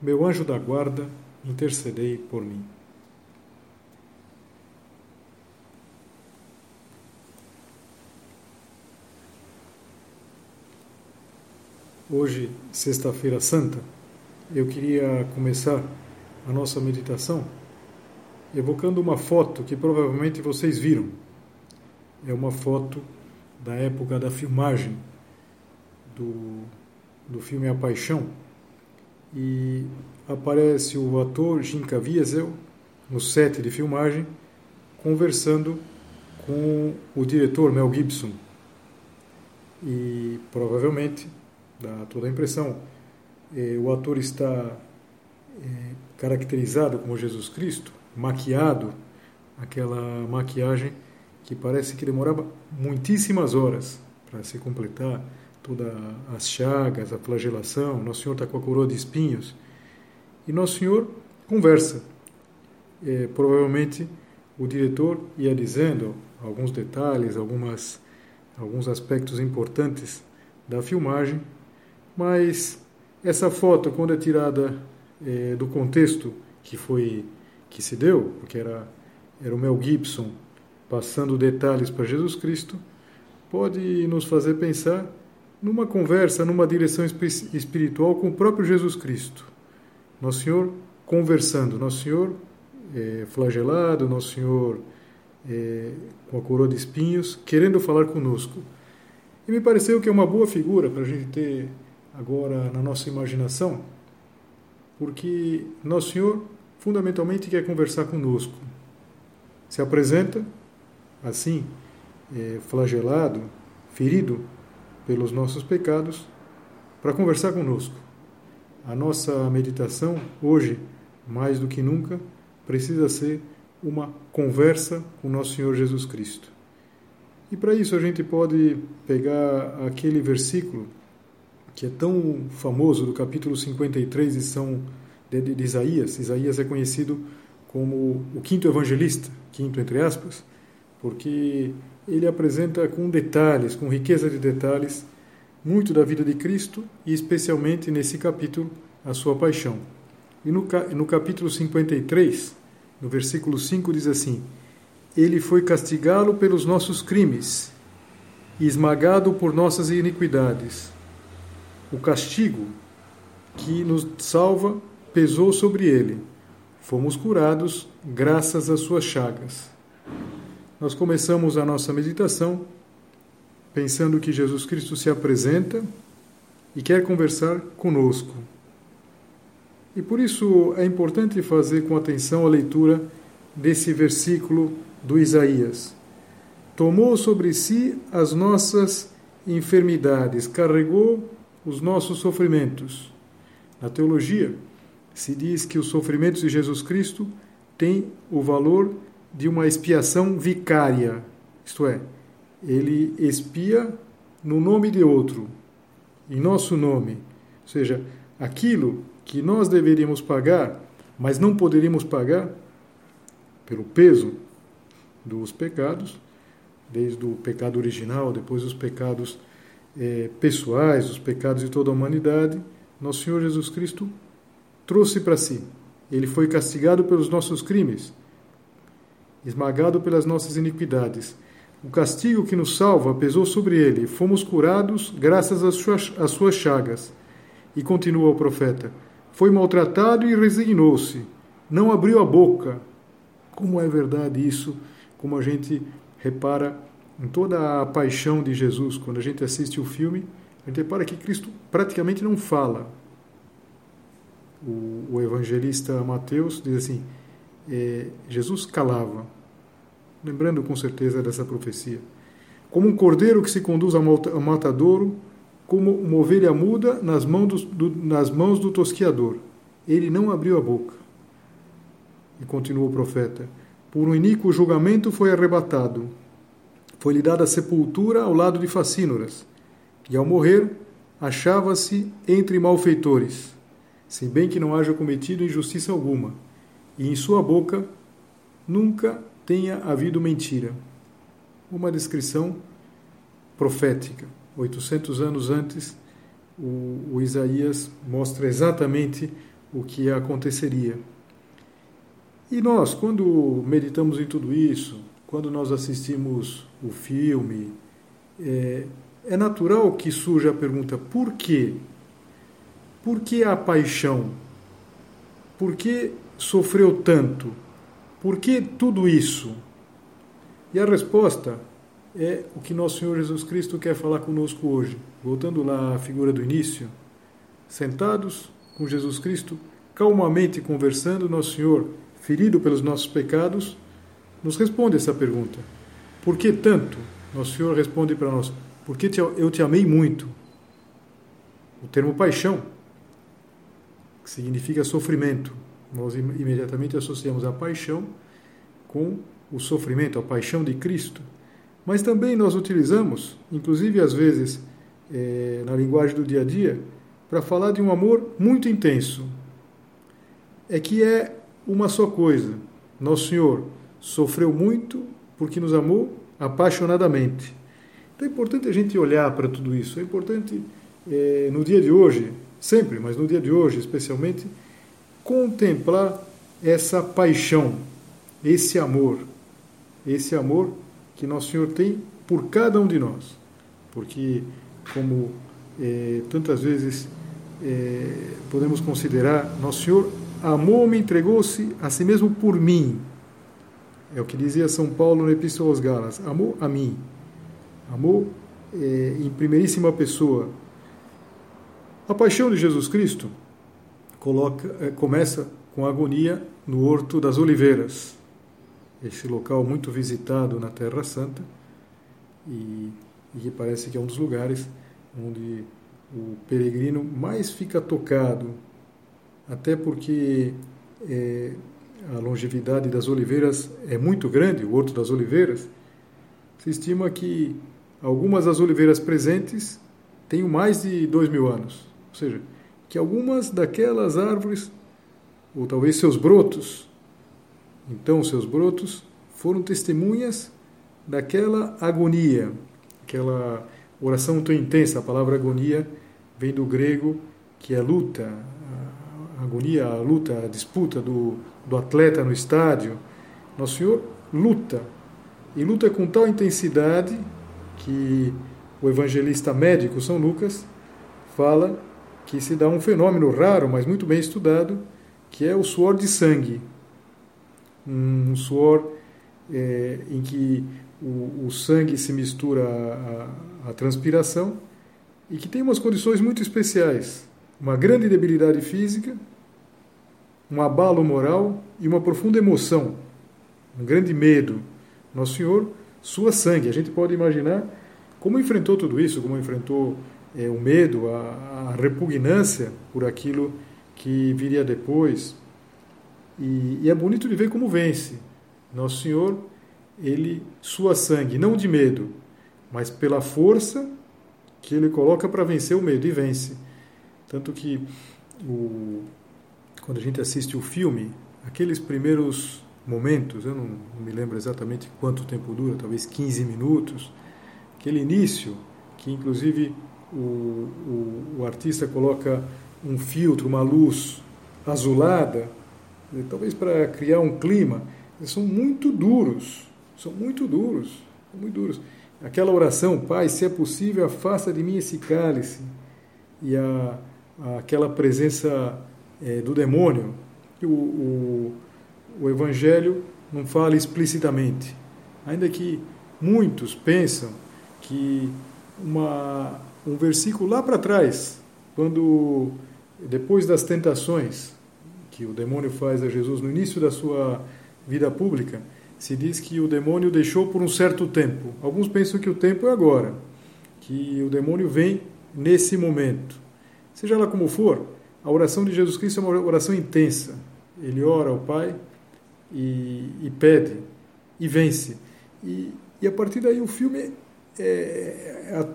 meu anjo da guarda, intercedei por mim. Hoje, Sexta-feira Santa, eu queria começar a nossa meditação evocando uma foto que provavelmente vocês viram. É uma foto da época da filmagem do filme A Paixão, e aparece o ator Jim Caviezel no set de filmagem conversando com o diretor Mel Gibson, e provavelmente dá toda a impressão o ator está caracterizado como Jesus Cristo, maquiado, aquela maquiagem que parece que demorava muitíssimas horas para se completar, todas as chagas, a flagelação. Nosso Senhor está com a coroa de espinhos. E Nosso Senhor conversa. Provavelmente o diretor ia dizendo alguns detalhes, alguns aspectos importantes da filmagem, mas essa foto, quando é tirada do contexto que se deu, porque era o Mel Gibson passando detalhes para Jesus Cristo, pode nos fazer pensar numa conversa, numa direção espiritual com o próprio Jesus Cristo. Nosso Senhor conversando, Nosso Senhor flagelado, Nosso Senhor com a coroa de espinhos, querendo falar conosco. E me pareceu que é uma boa figura para a gente ter agora na nossa imaginação, porque Nosso Senhor fundamentalmente quer conversar conosco. Se apresenta assim, flagelado, ferido pelos nossos pecados, para conversar conosco. A nossa meditação, hoje, mais do que nunca, precisa ser uma conversa com Nosso Senhor Jesus Cristo. E para isso a gente pode pegar aquele versículo que é tão famoso, do capítulo 53 de Isaías. Isaías é conhecido como o quinto evangelista, quinto entre aspas, porque ele apresenta com detalhes, com riqueza de detalhes, muito da vida de Cristo, e especialmente nesse capítulo, a sua paixão. E no capítulo 53, no versículo 5, diz assim: Ele foi castigado pelos nossos crimes e esmagado por nossas iniquidades. O castigo que nos salva pesou sobre ele. Fomos curados graças às suas chagas. Nós começamos a nossa meditação pensando que Jesus Cristo se apresenta e quer conversar conosco. E por isso é importante fazer com atenção a leitura desse versículo do Isaías. Tomou sobre si as nossas enfermidades, carregou os nossos sofrimentos. Na teologia se diz que os sofrimentos de Jesus Cristo têm o valor de uma expiação vicária, isto é, ele expia no nome de outro, em nosso nome, ou seja, aquilo que nós deveríamos pagar, mas não poderíamos pagar, pelo peso dos pecados, desde o pecado original, depois os pecados pessoais, os pecados de toda a humanidade, Nosso Senhor Jesus Cristo trouxe para si. Ele foi castigado pelos nossos crimes, esmagado pelas nossas iniquidades. O castigo que nos salva pesou sobre ele. Fomos curados graças às suas chagas. E continua o profeta: foi maltratado e resignou-se. Não abriu a boca. Como é verdade isso, como a gente repara em toda a paixão de Jesus. Quando a gente assiste o filme, a gente repara que Cristo praticamente não fala. O evangelista Mateus diz assim: Jesus calava, lembrando com certeza dessa profecia. Como um cordeiro que se conduz ao matadouro, como uma ovelha muda nas mãos do tosquiador, ele não abriu a boca. E continuou o profeta: por um iníquo julgamento foi arrebatado. Foi-lhe dada a sepultura ao lado de Facínoras, e ao morrer achava-se entre malfeitores, se bem que não haja cometido injustiça alguma, e em sua boca nunca tenha havido mentira. Uma descrição profética. 800 anos antes, o Isaías mostra exatamente o que aconteceria. E nós, quando meditamos em tudo isso, quando nós assistimos o filme, é natural que surja a pergunta: por quê? Por que a paixão? Por que sofreu tanto? Por que tudo isso? E a resposta é o que nosso Senhor Jesus Cristo quer falar conosco hoje. Voltando lá à figura do início, sentados com Jesus Cristo, calmamente conversando, nosso Senhor, ferido pelos nossos pecados, nos responde essa pergunta: por que tanto? Nosso Senhor responde para nós: porque eu te amei muito. O termo paixão, que significa sofrimento, nós imediatamente associamos a paixão com o sofrimento, a paixão de Cristo. Mas também nós utilizamos, inclusive às vezes na linguagem do dia a dia, para falar de um amor muito intenso. É que é uma só coisa. Nosso Senhor sofreu muito porque nos amou apaixonadamente. Então é importante a gente olhar para tudo isso. É importante, no dia de hoje, sempre, mas no dia de hoje especialmente, contemplar essa paixão, esse amor que Nosso Senhor tem por cada um de nós. Porque, como tantas vezes podemos considerar, Nosso Senhor amou-me, entregou-se a si mesmo por mim. É o que dizia São Paulo na Epístola aos Gálatas: amou a mim, amou em primeiríssima pessoa. A paixão de Jesus Cristo começa com a agonia no Horto das Oliveiras, este local muito visitado na Terra Santa e que parece que é um dos lugares onde o peregrino mais fica tocado, até porque a longevidade das oliveiras é muito grande. O Horto das Oliveiras, se estima que algumas das oliveiras presentes tenham mais de 2.000 anos, ou seja, que algumas daquelas árvores, ou talvez seus brotos, então seus brotos foram testemunhas daquela agonia, aquela oração tão intensa. A palavra agonia vem do grego, que é luta, a agonia, a luta, a disputa do atleta no estádio. Nosso Senhor luta, e luta com tal intensidade que o evangelista médico São Lucas fala que se dá um fenômeno raro, mas muito bem estudado, que é o suor de sangue. Um suor em que o sangue se mistura à transpiração, e que tem umas condições muito especiais: uma grande debilidade física, um abalo moral e uma profunda emoção, um grande medo. Nosso Senhor sua sangue. A gente pode imaginar como enfrentou tudo isso, como enfrentou o medo, a repugnância por aquilo que viria depois. E é bonito de ver como vence. Nosso Senhor, ele sua sangue, não de medo, mas pela força que ele coloca para vencer o medo, e vence. Tanto que quando a gente assiste o filme, aqueles primeiros momentos, eu não me lembro exatamente quanto tempo dura, talvez 15 minutos, aquele início, que inclusive o artista coloca um filtro, uma luz azulada, talvez para criar um clima. Eles são muito duros, Aquela oração: Pai, se é possível, afasta de mim esse cálice, e aquela presença do demônio. O Evangelho não fala explicitamente, ainda que muitos pensam que um versículo lá para trás, quando depois das tentações que o demônio faz a Jesus no início da sua vida pública, se diz que o demônio deixou por um certo tempo. Alguns pensam que o tempo é agora, que o demônio vem nesse momento. Seja lá como for, A oração de Jesus Cristo é uma oração intensa. Ele ora ao Pai e pede, e vence. E a partir daí o filme,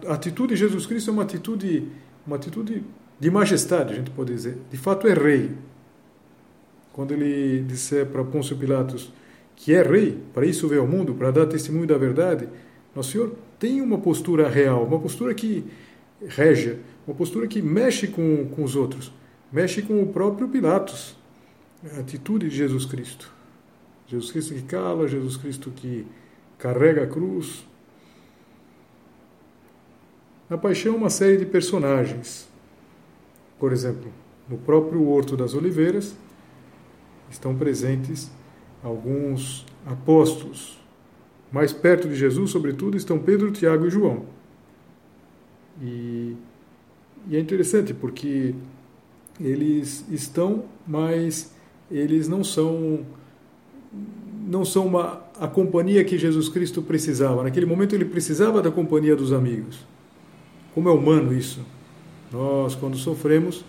a atitude de Jesus Cristo é uma atitude de majestade, a gente pode dizer. De fato é rei. Quando ele disser para Pôncio Pilatos que é rei, para isso veio ao mundo, para dar testemunho da verdade, Nosso Senhor tem uma postura real, uma postura que reja, uma postura que mexe com os outros, mexe com o próprio Pilatos. A atitude de Jesus Cristo. Jesus Cristo que cala, Jesus Cristo que carrega a cruz. Na Paixão, uma série de personagens. Por exemplo, no próprio Horto das Oliveiras estão presentes alguns apóstolos. Mais perto de Jesus, sobretudo, estão Pedro, Tiago e João. E é interessante porque eles estão, mas eles não são a companhia que Jesus Cristo precisava. Naquele momento ele precisava da companhia dos amigos. Como é humano isso? Nós, quando sofremos,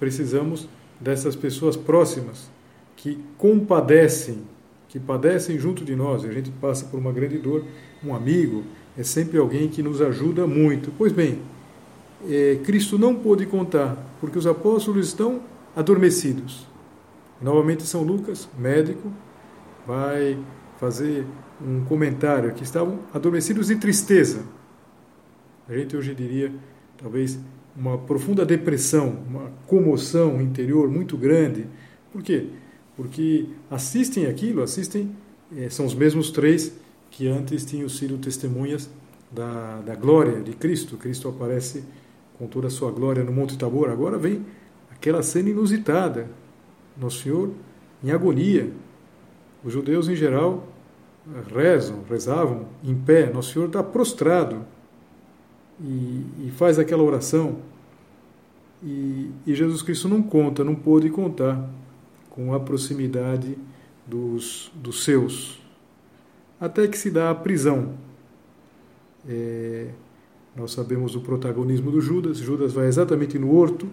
precisamos dessas pessoas próximas que compadecem, que padecem junto de nós. A gente passa por uma grande dor. Um amigo é sempre alguém que nos ajuda muito. Pois bem, Cristo não pôde contar, porque os apóstolos estão adormecidos. Novamente São Lucas, médico, vai fazer um comentário que estavam adormecidos de tristeza. A gente hoje diria, talvez, uma profunda depressão, uma comoção interior muito grande. Por quê? Porque assistem aquilo, são os mesmos três que antes tinham sido testemunhas da glória de Cristo. Cristo aparece com toda a sua glória no Monte Tabor. Agora vem aquela cena inusitada. Nosso Senhor em agonia. Os judeus, em geral, rezavam em pé. Nosso Senhor está prostrado e faz aquela oração. E Jesus Cristo não pôde contar com a proximidade dos seus. Até que se dá a prisão. Nós sabemos do protagonismo do Judas. Judas vai exatamente no horto,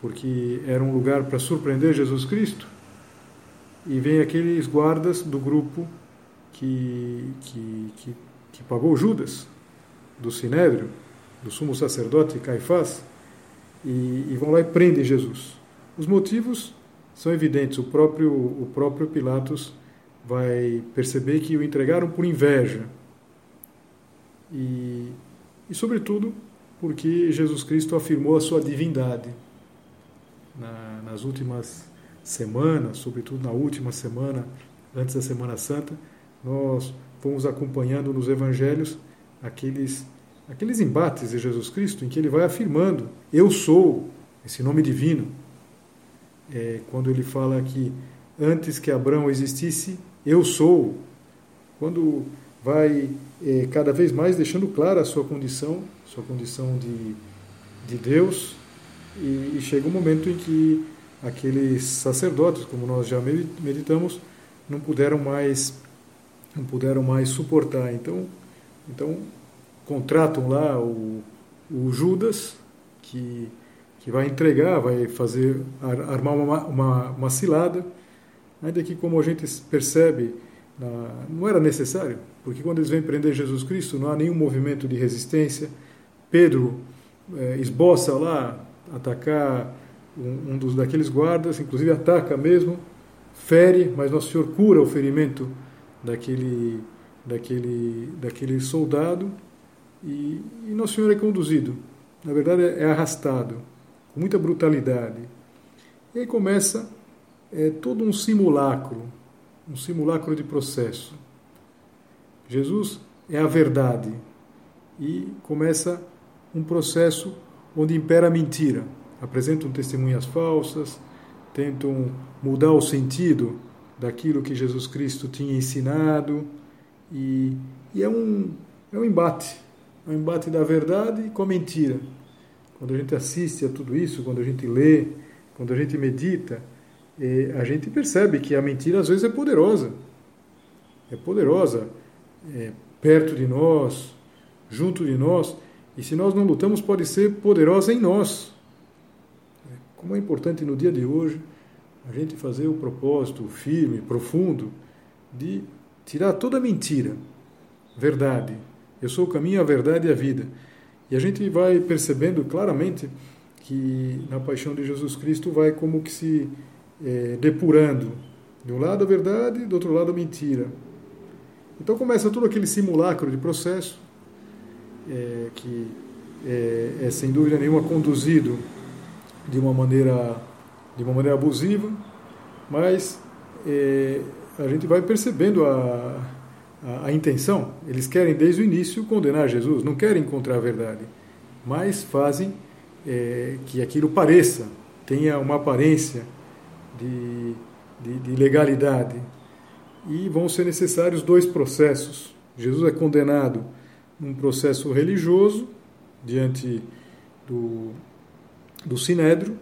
porque era um lugar para surpreender Jesus Cristo. E vem aqueles guardas do grupo que pagou Judas, do Sinédrio, do sumo sacerdote Caifás, e vão lá e prendem Jesus. Os motivos são evidentes. O próprio Pilatos vai perceber que o entregaram por inveja. E sobretudo, porque Jesus Cristo afirmou a sua divindade. Nas últimas semanas, sobretudo na última semana, antes da Semana Santa, nós fomos acompanhando nos Evangelhos aqueles embates de Jesus Cristo, em que ele vai afirmando, eu sou, esse nome divino. Quando ele fala que antes que Abraão existisse, eu sou. Quando vai cada vez mais deixando clara a sua condição de Deus. E chega um momento em que aqueles sacerdotes, como nós já meditamos, não puderam mais suportar. Então contratam lá o Judas, que vai entregar, vai fazer, armar uma cilada, ainda que, como a gente percebe, não era necessário, porque quando eles vêm prender Jesus Cristo, não há nenhum movimento de resistência. Pedro esboça lá atacar um dos daqueles guardas, inclusive ataca mesmo, fere, mas Nosso Senhor cura o ferimento daquele soldado, e Nosso Senhor é conduzido, na verdade é arrastado, com muita brutalidade. E aí começa todo um simulacro de processo. Jesus é a verdade, e começa um processo onde impera a mentira. Apresentam testemunhas falsas, tentam mudar o sentido daquilo que Jesus Cristo tinha ensinado, e é um embate. É um embate da verdade com a mentira. Quando a gente assiste a tudo isso, quando a gente lê, quando a gente medita, a gente percebe que a mentira às vezes é poderosa. É poderosa, perto de nós, junto de nós. E se nós não lutamos, pode ser poderosa em nós. Como é importante no dia de hoje a gente fazer o propósito firme, profundo, de tirar toda mentira. Verdade. Eu sou o caminho, a verdade e a vida. E a gente vai percebendo claramente que na paixão de Jesus Cristo vai como que se depurando. De um lado a verdade, do outro lado a mentira. Então começa todo aquele simulacro de processo que é sem dúvida nenhuma conduzido de uma maneira abusiva, mas a gente vai percebendo a intenção. Eles querem desde o início condenar Jesus, não querem encontrar a verdade, mas fazem que aquilo pareça, tenha uma aparência de legalidade. E vão ser necessários dois processos. Jesus é condenado num processo religioso, diante do Sinédrio,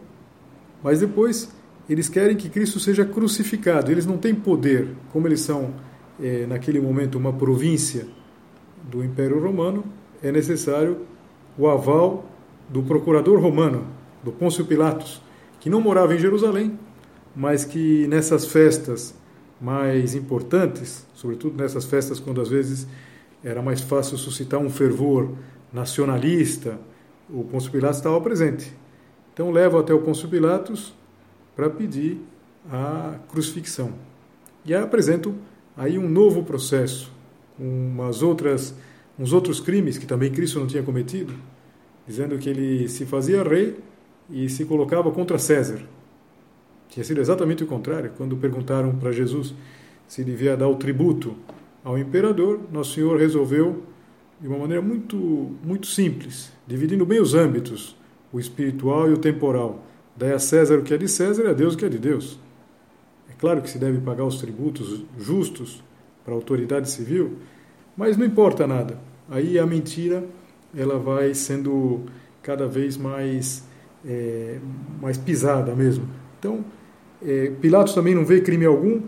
mas depois eles querem que Cristo seja crucificado. Eles não têm poder, como eles são, naquele momento, uma província do Império Romano, é necessário o aval do procurador romano, do Pôncio Pilatos, que não morava em Jerusalém, mas que nessas festas mais importantes, sobretudo nessas festas quando às vezes era mais fácil suscitar um fervor nacionalista, o Pôncio Pilatos estava presente. Então leva até o Pôncio Pilatos para pedir a crucifixão. E aí apresentam aí um novo processo, uns outros crimes que também Cristo não tinha cometido, dizendo que ele se fazia rei e se colocava contra César. Tinha sido exatamente o contrário. Quando perguntaram para Jesus se devia dar o tributo ao imperador, Nosso Senhor resolveu de uma maneira muito, muito simples, dividindo bem os âmbitos, o espiritual e o temporal. Dai a César o que é de César e a Deus o que é de Deus. É claro que se deve pagar os tributos justos para a autoridade civil, mas não importa nada. Aí a mentira ela vai sendo cada vez mais pisada mesmo. Então, Pilatos também não vê crime algum.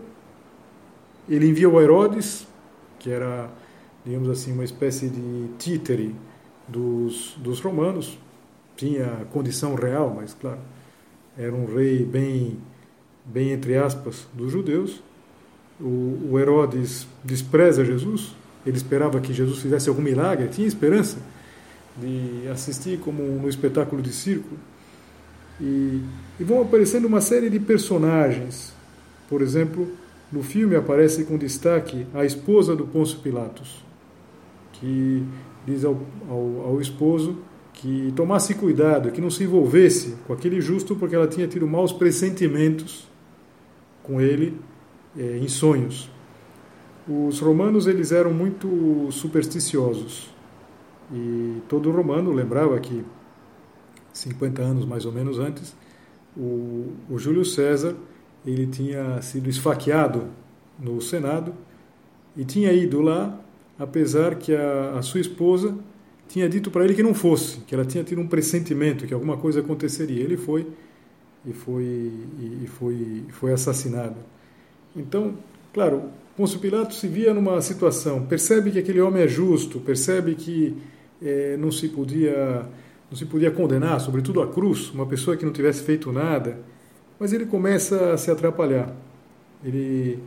Ele envia o Herodes, que era, digamos assim, uma espécie de títere dos romanos. Tinha condição real, mas, claro, era um rei bem entre aspas, dos judeus. O Herodes despreza Jesus. Ele esperava que Jesus fizesse algum milagre. Tinha esperança de assistir como no espetáculo de circo. E vão aparecendo uma série de personagens. Por exemplo, no filme aparece com destaque a esposa do Pôncio Pilatos, que diz ao esposo que tomasse cuidado, que não se envolvesse com aquele justo, porque ela tinha tido maus pressentimentos com ele em sonhos. Os romanos eles eram muito supersticiosos, e todo romano lembrava que 50 anos mais ou menos antes, o Júlio César ele tinha sido esfaqueado no Senado e tinha ido lá, apesar que a sua esposa tinha dito para ele que não fosse, que ela tinha tido um pressentimento que alguma coisa aconteceria. Ele foi e foi assassinado. Então, claro, Pôncio Pilatos se via numa situação, percebe que aquele homem é justo, percebe que não se podia condenar, sobretudo a cruz, uma pessoa que não tivesse feito nada, mas ele começa a se atrapalhar. E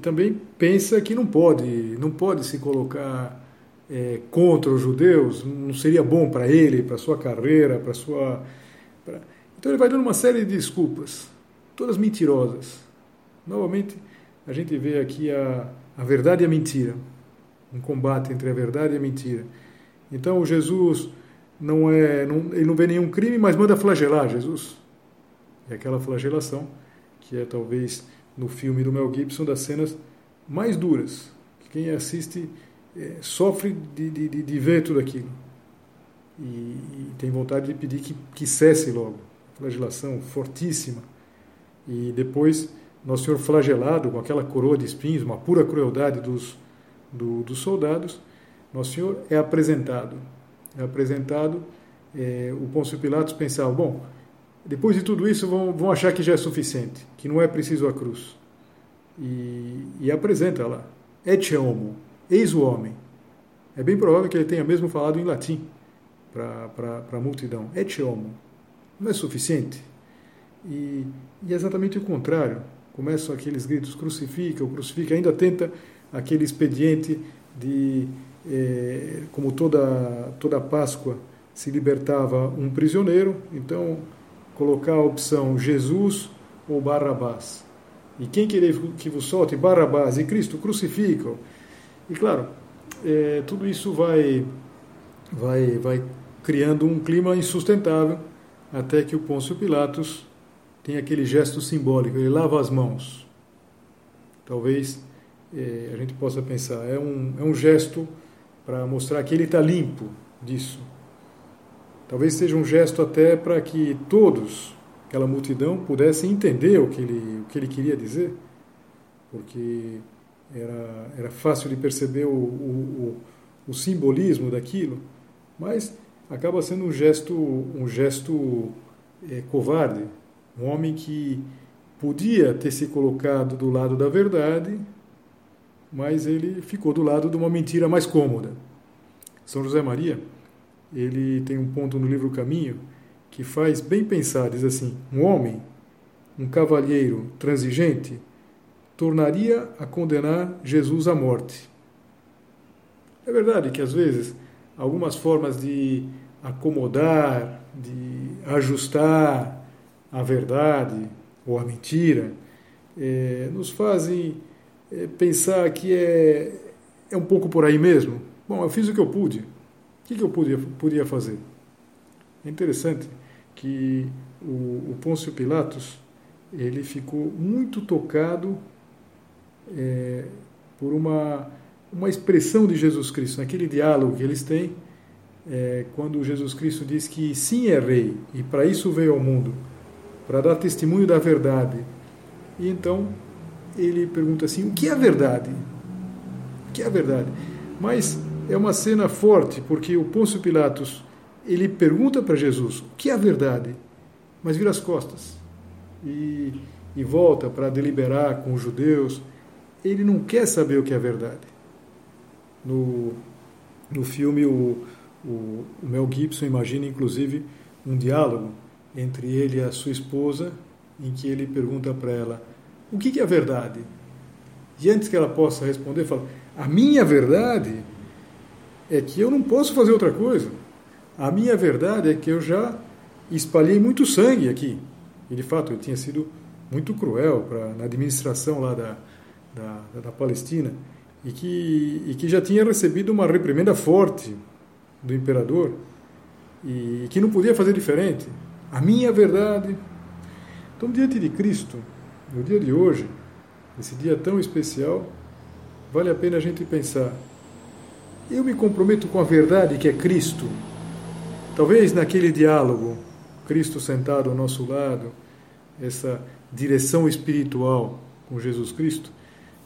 também pensa que não pode se colocar contra os judeus, não seria bom para ele, para sua carreira, Então ele vai dando uma série de desculpas, todas mentirosas. Novamente, a gente vê aqui a verdade e a mentira, um combate entre a verdade e a mentira. Então Jesus ele não vê nenhum crime, mas manda flagelar Jesus. É aquela flagelação que é talvez no filme do Mel Gibson das cenas mais duras. Quem assiste sofre de ver tudo aquilo e tem vontade de pedir que cesse logo. Flagelação fortíssima. E depois Nosso Senhor flagelado com aquela coroa de espinhos, uma pura crueldade dos soldados. Nosso Senhor é apresentado. O Pôncio Pilatos pensava, bom, depois de tudo isso vão achar que já é suficiente, que não é preciso a cruz. E apresenta lá, et homo, eis o homem. É bem provável que ele tenha mesmo falado em latim, para a multidão. Et homo. Não é suficiente? E é exatamente o contrário. Começam aqueles gritos, crucifica, o crucifica, ainda tenta aquele expediente de, como toda Páscoa se libertava um prisioneiro, então colocar a opção Jesus ou Barrabás. E quem querer que vos solte, Barrabás e Cristo, crucificam. E claro, tudo isso vai criando um clima insustentável, até que o Pôncio Pilatos tem aquele gesto simbólico, ele lava as mãos. Talvez a gente possa pensar, é um gesto para mostrar que ele está limpo disso. Talvez seja um gesto até para que todos, aquela multidão, pudessem entender o que ele queria dizer, porque era fácil de perceber o simbolismo daquilo, mas acaba sendo um gesto covarde. Um homem que podia ter se colocado do lado da verdade, mas ele ficou do lado de uma mentira mais cômoda. São José Maria, ele tem um ponto no livro Caminho que faz bem pensar, diz assim: um homem, um cavalheiro transigente, tornaria a condenar Jesus à morte. É verdade que às vezes algumas formas de acomodar, de ajustar a verdade ou a mentira, nos fazem pensar que é um pouco por aí mesmo. Bom, eu fiz o que eu pude. O que eu podia fazer? É interessante que o Pôncio Pilatos, ele ficou muito tocado por uma expressão de Jesus Cristo, naquele diálogo que eles têm, quando Jesus Cristo diz que sim, é rei, e para isso veio ao mundo, para dar testemunho da verdade. E então ele pergunta assim: o que é verdade? O que é verdade? Mas é uma cena forte, porque o Pôncio Pilatos, ele pergunta para Jesus o que é verdade, mas vira as costas e volta para deliberar com os judeus. Ele não quer saber o que é verdade. No filme, o Mel Gibson imagina inclusive um diálogo entre ele e a sua esposa, em que ele pergunta para ela o que é a verdade, e antes que ela possa responder, fala: a minha verdade é que eu não posso fazer outra coisa, a minha verdade é que eu já espalhei muito sangue aqui. E de fato ele tinha sido muito cruel na administração lá da Palestina, e que já tinha recebido uma reprimenda forte do imperador, e que não podia fazer diferente. A minha verdade. Então, diante de Cristo, no dia de hoje, esse dia tão especial, vale a pena a gente pensar: eu me comprometo com a verdade que é Cristo? Talvez naquele diálogo, Cristo sentado ao nosso lado, essa direção espiritual com Jesus Cristo,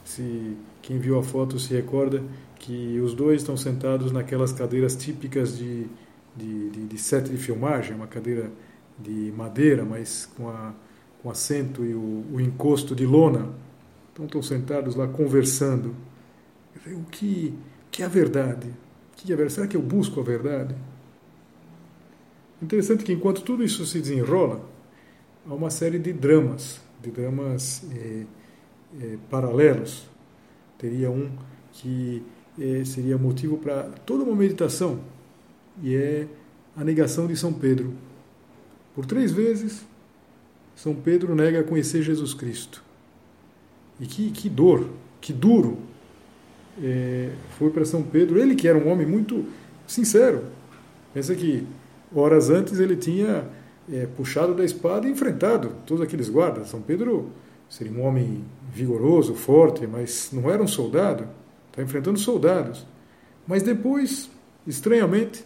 se quem viu a foto se recorda que os dois estão sentados naquelas cadeiras típicas de set de filmagem, uma cadeira de madeira, mas com assento e o encosto de lona. Então estão sentados lá conversando. O que é a verdade? O que é a verdade? Será que eu busco a verdade? Interessante que enquanto tudo isso se desenrola, há uma série de dramas paralelos. Teria um que seria motivo para toda uma meditação, e é a negação de São Pedro. Por 3 vezes, São Pedro nega conhecer Jesus Cristo. E que dor, que duro foi para São Pedro. Ele que era um homem muito sincero. Pensa que horas antes ele tinha puxado da espada e enfrentado todos aqueles guardas. São Pedro seria um homem vigoroso, forte, mas não era um soldado. Está enfrentando soldados. Mas depois, estranhamente,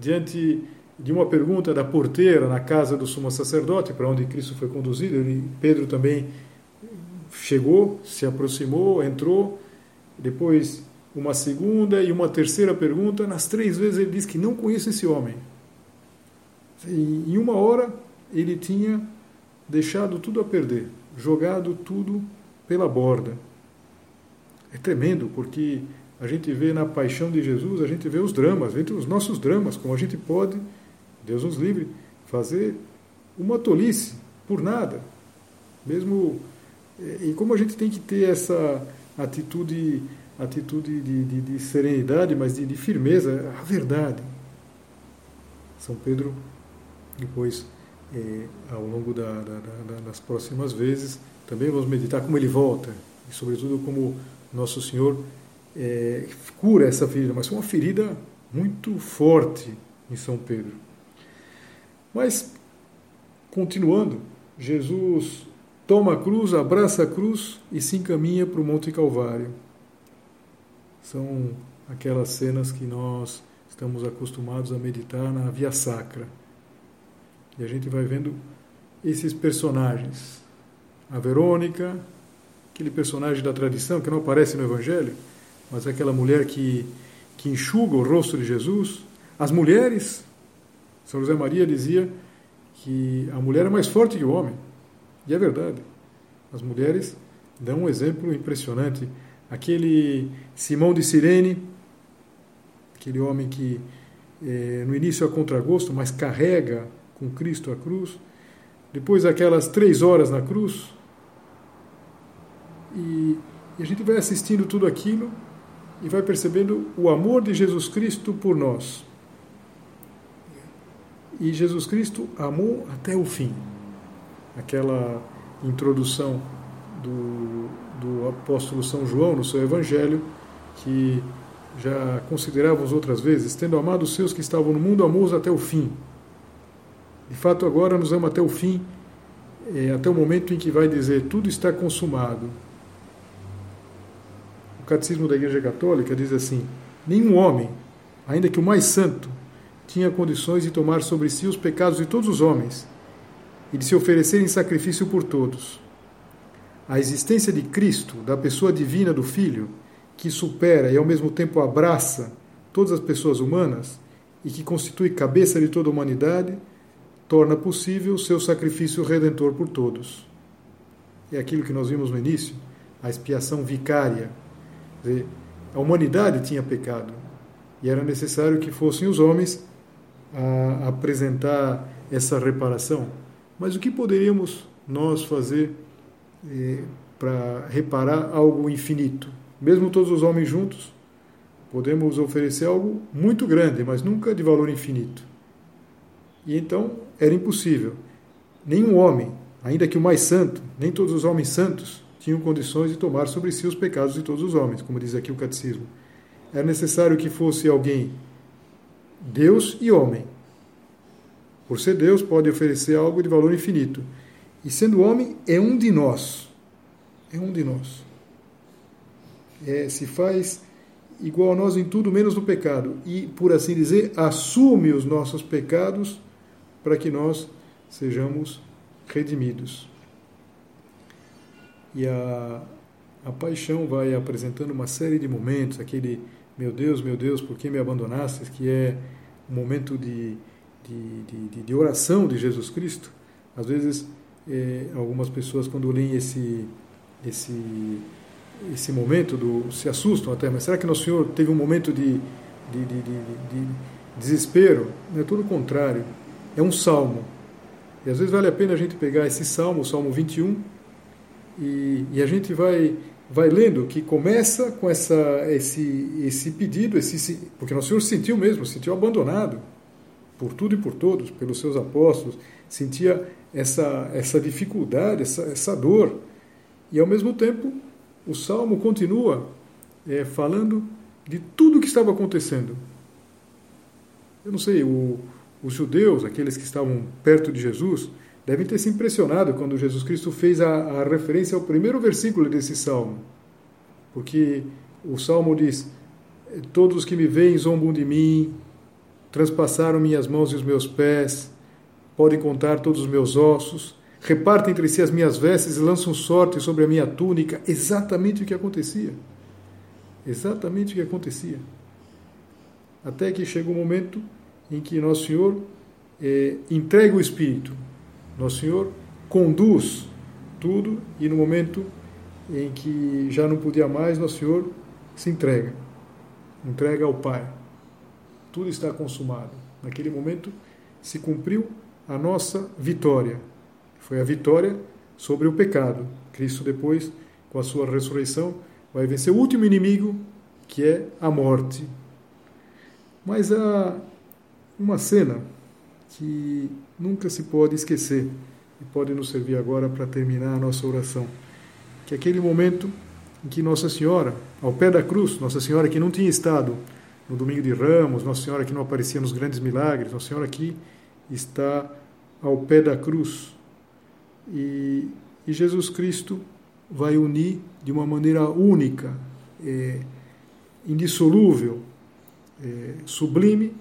diante de uma pergunta da porteira na casa do sumo sacerdote, para onde Cristo foi conduzido, Pedro também chegou, se aproximou, entrou. Depois uma segunda e uma terceira pergunta. Nas 3 vezes ele diz que não conhece esse homem. Em uma hora ele tinha deixado tudo a perder, jogado tudo pela borda. É tremendo, porque a gente vê na paixão de Jesus, a gente vê os dramas, os nossos dramas, como a gente pode, Deus nos livre, fazer uma tolice por nada. Mesmo, e como a gente tem que ter essa atitude de serenidade, mas de firmeza, a verdade. São Pedro, depois, ao longo das próximas vezes, também vamos meditar como ele volta, e sobretudo como Nosso Senhor cura essa ferida, mas foi uma ferida muito forte em São Pedro. Mas, continuando, Jesus toma a cruz, abraça a cruz e se encaminha para o Monte Calvário. São aquelas cenas que nós estamos acostumados a meditar na Via Sacra. E a gente vai vendo esses personagens. A Verônica, aquele personagem da tradição que não aparece no Evangelho, mas é aquela mulher que enxuga o rosto de Jesus. As mulheres, São José Maria dizia que a mulher é mais forte que o homem. E é verdade. As mulheres dão um exemplo impressionante. Aquele Simão de Cirene, aquele homem que no início é a contragosto, mas carrega com Cristo a cruz. Depois aquelas 3 horas na cruz. E a gente vai assistindo tudo aquilo e vai percebendo o amor de Jesus Cristo por nós. E Jesus Cristo amou até o fim. Aquela introdução do apóstolo São João no seu Evangelho, que já considerávamos outras vezes, tendo amado os seus que estavam no mundo, amou-os até o fim. De fato, agora nos ama até o fim, até o momento em que vai dizer, tudo está consumado. O Catecismo da Igreja Católica diz assim, nenhum homem, ainda que o mais santo, tinha condições de tomar sobre si os pecados de todos os homens e de se oferecer em sacrifício por todos. A existência de Cristo, da pessoa divina do Filho, que supera e ao mesmo tempo abraça todas as pessoas humanas e que constitui cabeça de toda a humanidade, torna possível o seu sacrifício redentor por todos. É aquilo que nós vimos no início, a expiação vicária. Quer dizer, a humanidade tinha pecado e era necessário que fossem os homens a apresentar essa reparação. Mas o que poderíamos nós fazer para reparar algo infinito? Mesmo todos os homens juntos, podemos oferecer algo muito grande, mas nunca de valor infinito. E então era impossível. Nenhum homem, ainda que o mais santo, nem todos os homens santos, tinham condições de tomar sobre si os pecados de todos os homens, como diz aqui o Catecismo. Era necessário que fosse alguém, Deus e homem. Por ser Deus, pode oferecer algo de valor infinito. E sendo homem, é um de nós. É um de nós. Se faz igual a nós em tudo, menos no pecado. E, por assim dizer, assume os nossos pecados para que nós sejamos redimidos. E a paixão vai apresentando uma série de momentos. Aquele, meu Deus, por que me abandonastes? Que é um momento de oração de Jesus Cristo. Às vezes, algumas pessoas, quando leem esse momento, se assustam até, mas será que Nosso Senhor teve um momento de desespero? É tudo o contrário. É um salmo. E às vezes vale a pena a gente pegar esse salmo, o Salmo 21, e a gente vai lendo, que começa com esse pedido, porque Nosso Senhor sentiu mesmo, sentiu abandonado por tudo e por todos, pelos seus apóstolos, sentia essa dificuldade, essa dor. E, ao mesmo tempo, o Salmo continua falando de tudo o que estava acontecendo. Eu não sei, os judeus, aqueles que estavam perto de Jesus, devem ter se impressionado quando Jesus Cristo fez a referência ao primeiro versículo desse Salmo. Porque o Salmo diz, todos que me veem zombam de mim, transpassaram minhas mãos e os meus pés, podem contar todos os meus ossos, repartem entre si as minhas vestes e lançam sorte sobre a minha túnica. Exatamente o que acontecia. Exatamente o que acontecia. Até que chega o momento em que Nosso Senhor entrega o Espírito. Nosso Senhor conduz tudo e no momento em que já não podia mais, Nosso Senhor se entrega. entrega ao Pai. Tudo está consumado. Naquele momento se cumpriu a nossa vitória. Foi a vitória sobre o pecado. Cristo depois, com a sua ressurreição, vai vencer o último inimigo, que é a morte. Mas há uma cena que nunca se pode esquecer e pode nos servir agora para terminar a nossa oração, que é aquele momento em que Nossa Senhora, ao pé da cruz, Nossa Senhora que não tinha estado no Domingo de Ramos, Nossa Senhora que não aparecia nos grandes milagres, Nossa Senhora que está ao pé da cruz, e Jesus Cristo vai unir de uma maneira única, indissolúvel, sublime,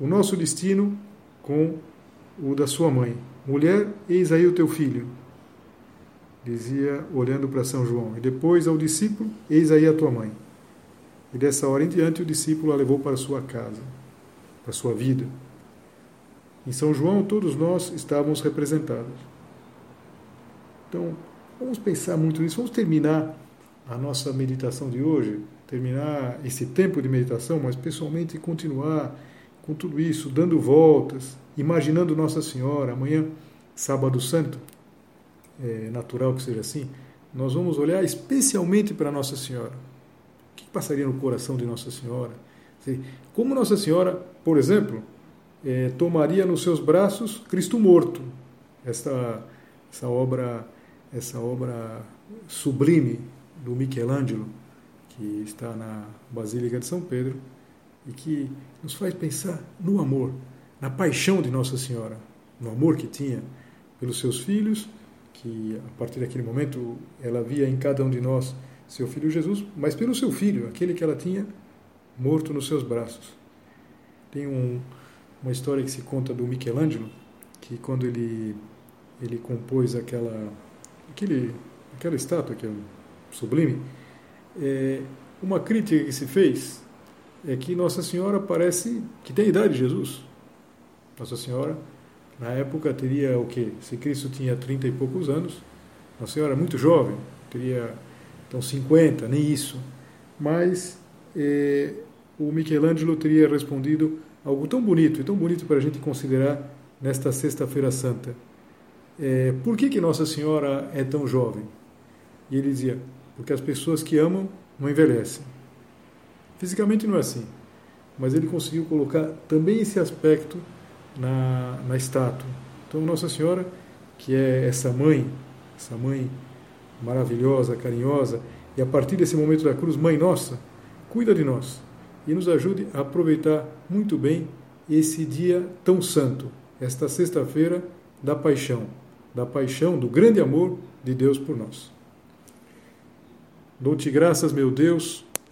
o nosso destino com o da sua mãe. Mulher, eis aí o teu filho, dizia olhando para São João, e depois ao discípulo, eis aí a tua mãe. E dessa hora em diante o discípulo a levou para sua casa, para sua vida. Em São João todos nós estávamos representados. Então, vamos pensar muito nisso, vamos terminar a nossa meditação de hoje, terminar esse tempo de meditação, mas pessoalmente continuar com tudo isso, dando voltas, imaginando Nossa Senhora. Amanhã, Sábado Santo, é natural que seja assim, nós vamos olhar especialmente para Nossa Senhora. O que passaria no coração de Nossa Senhora? Como Nossa Senhora, por exemplo, tomaria nos seus braços Cristo morto. Essa obra sublime do Michelangelo, que está na Basílica de São Pedro, e que nos faz pensar no amor, na paixão de Nossa Senhora, no amor que tinha pelos seus filhos, que a partir daquele momento ela via em cada um de nós seu filho Jesus, mas pelo seu filho, aquele que ela tinha morto nos seus braços. Tem uma história que se conta do Michelangelo, que quando ele compôs aquela estátua que é sublime, uma crítica que se fez é que Nossa Senhora parece que tem a idade de Jesus. Nossa Senhora, na época, teria o quê? Se Cristo tinha 30 e poucos anos, Nossa Senhora, muito jovem, teria então 50, nem isso. Mas o Michelangelo teria respondido algo tão bonito para a gente considerar nesta Sexta-feira Santa. Por que Nossa Senhora é tão jovem? E ele dizia, porque as pessoas que amam não envelhecem. Fisicamente não é assim, mas ele conseguiu colocar também esse aspecto na estátua. Então Nossa Senhora, que é essa mãe maravilhosa, carinhosa, e a partir desse momento da cruz, Mãe Nossa, cuida de nós e nos ajude a aproveitar muito bem esse dia tão santo, esta sexta-feira da paixão do grande amor de Deus por nós. Dou-te graças, meu Deus,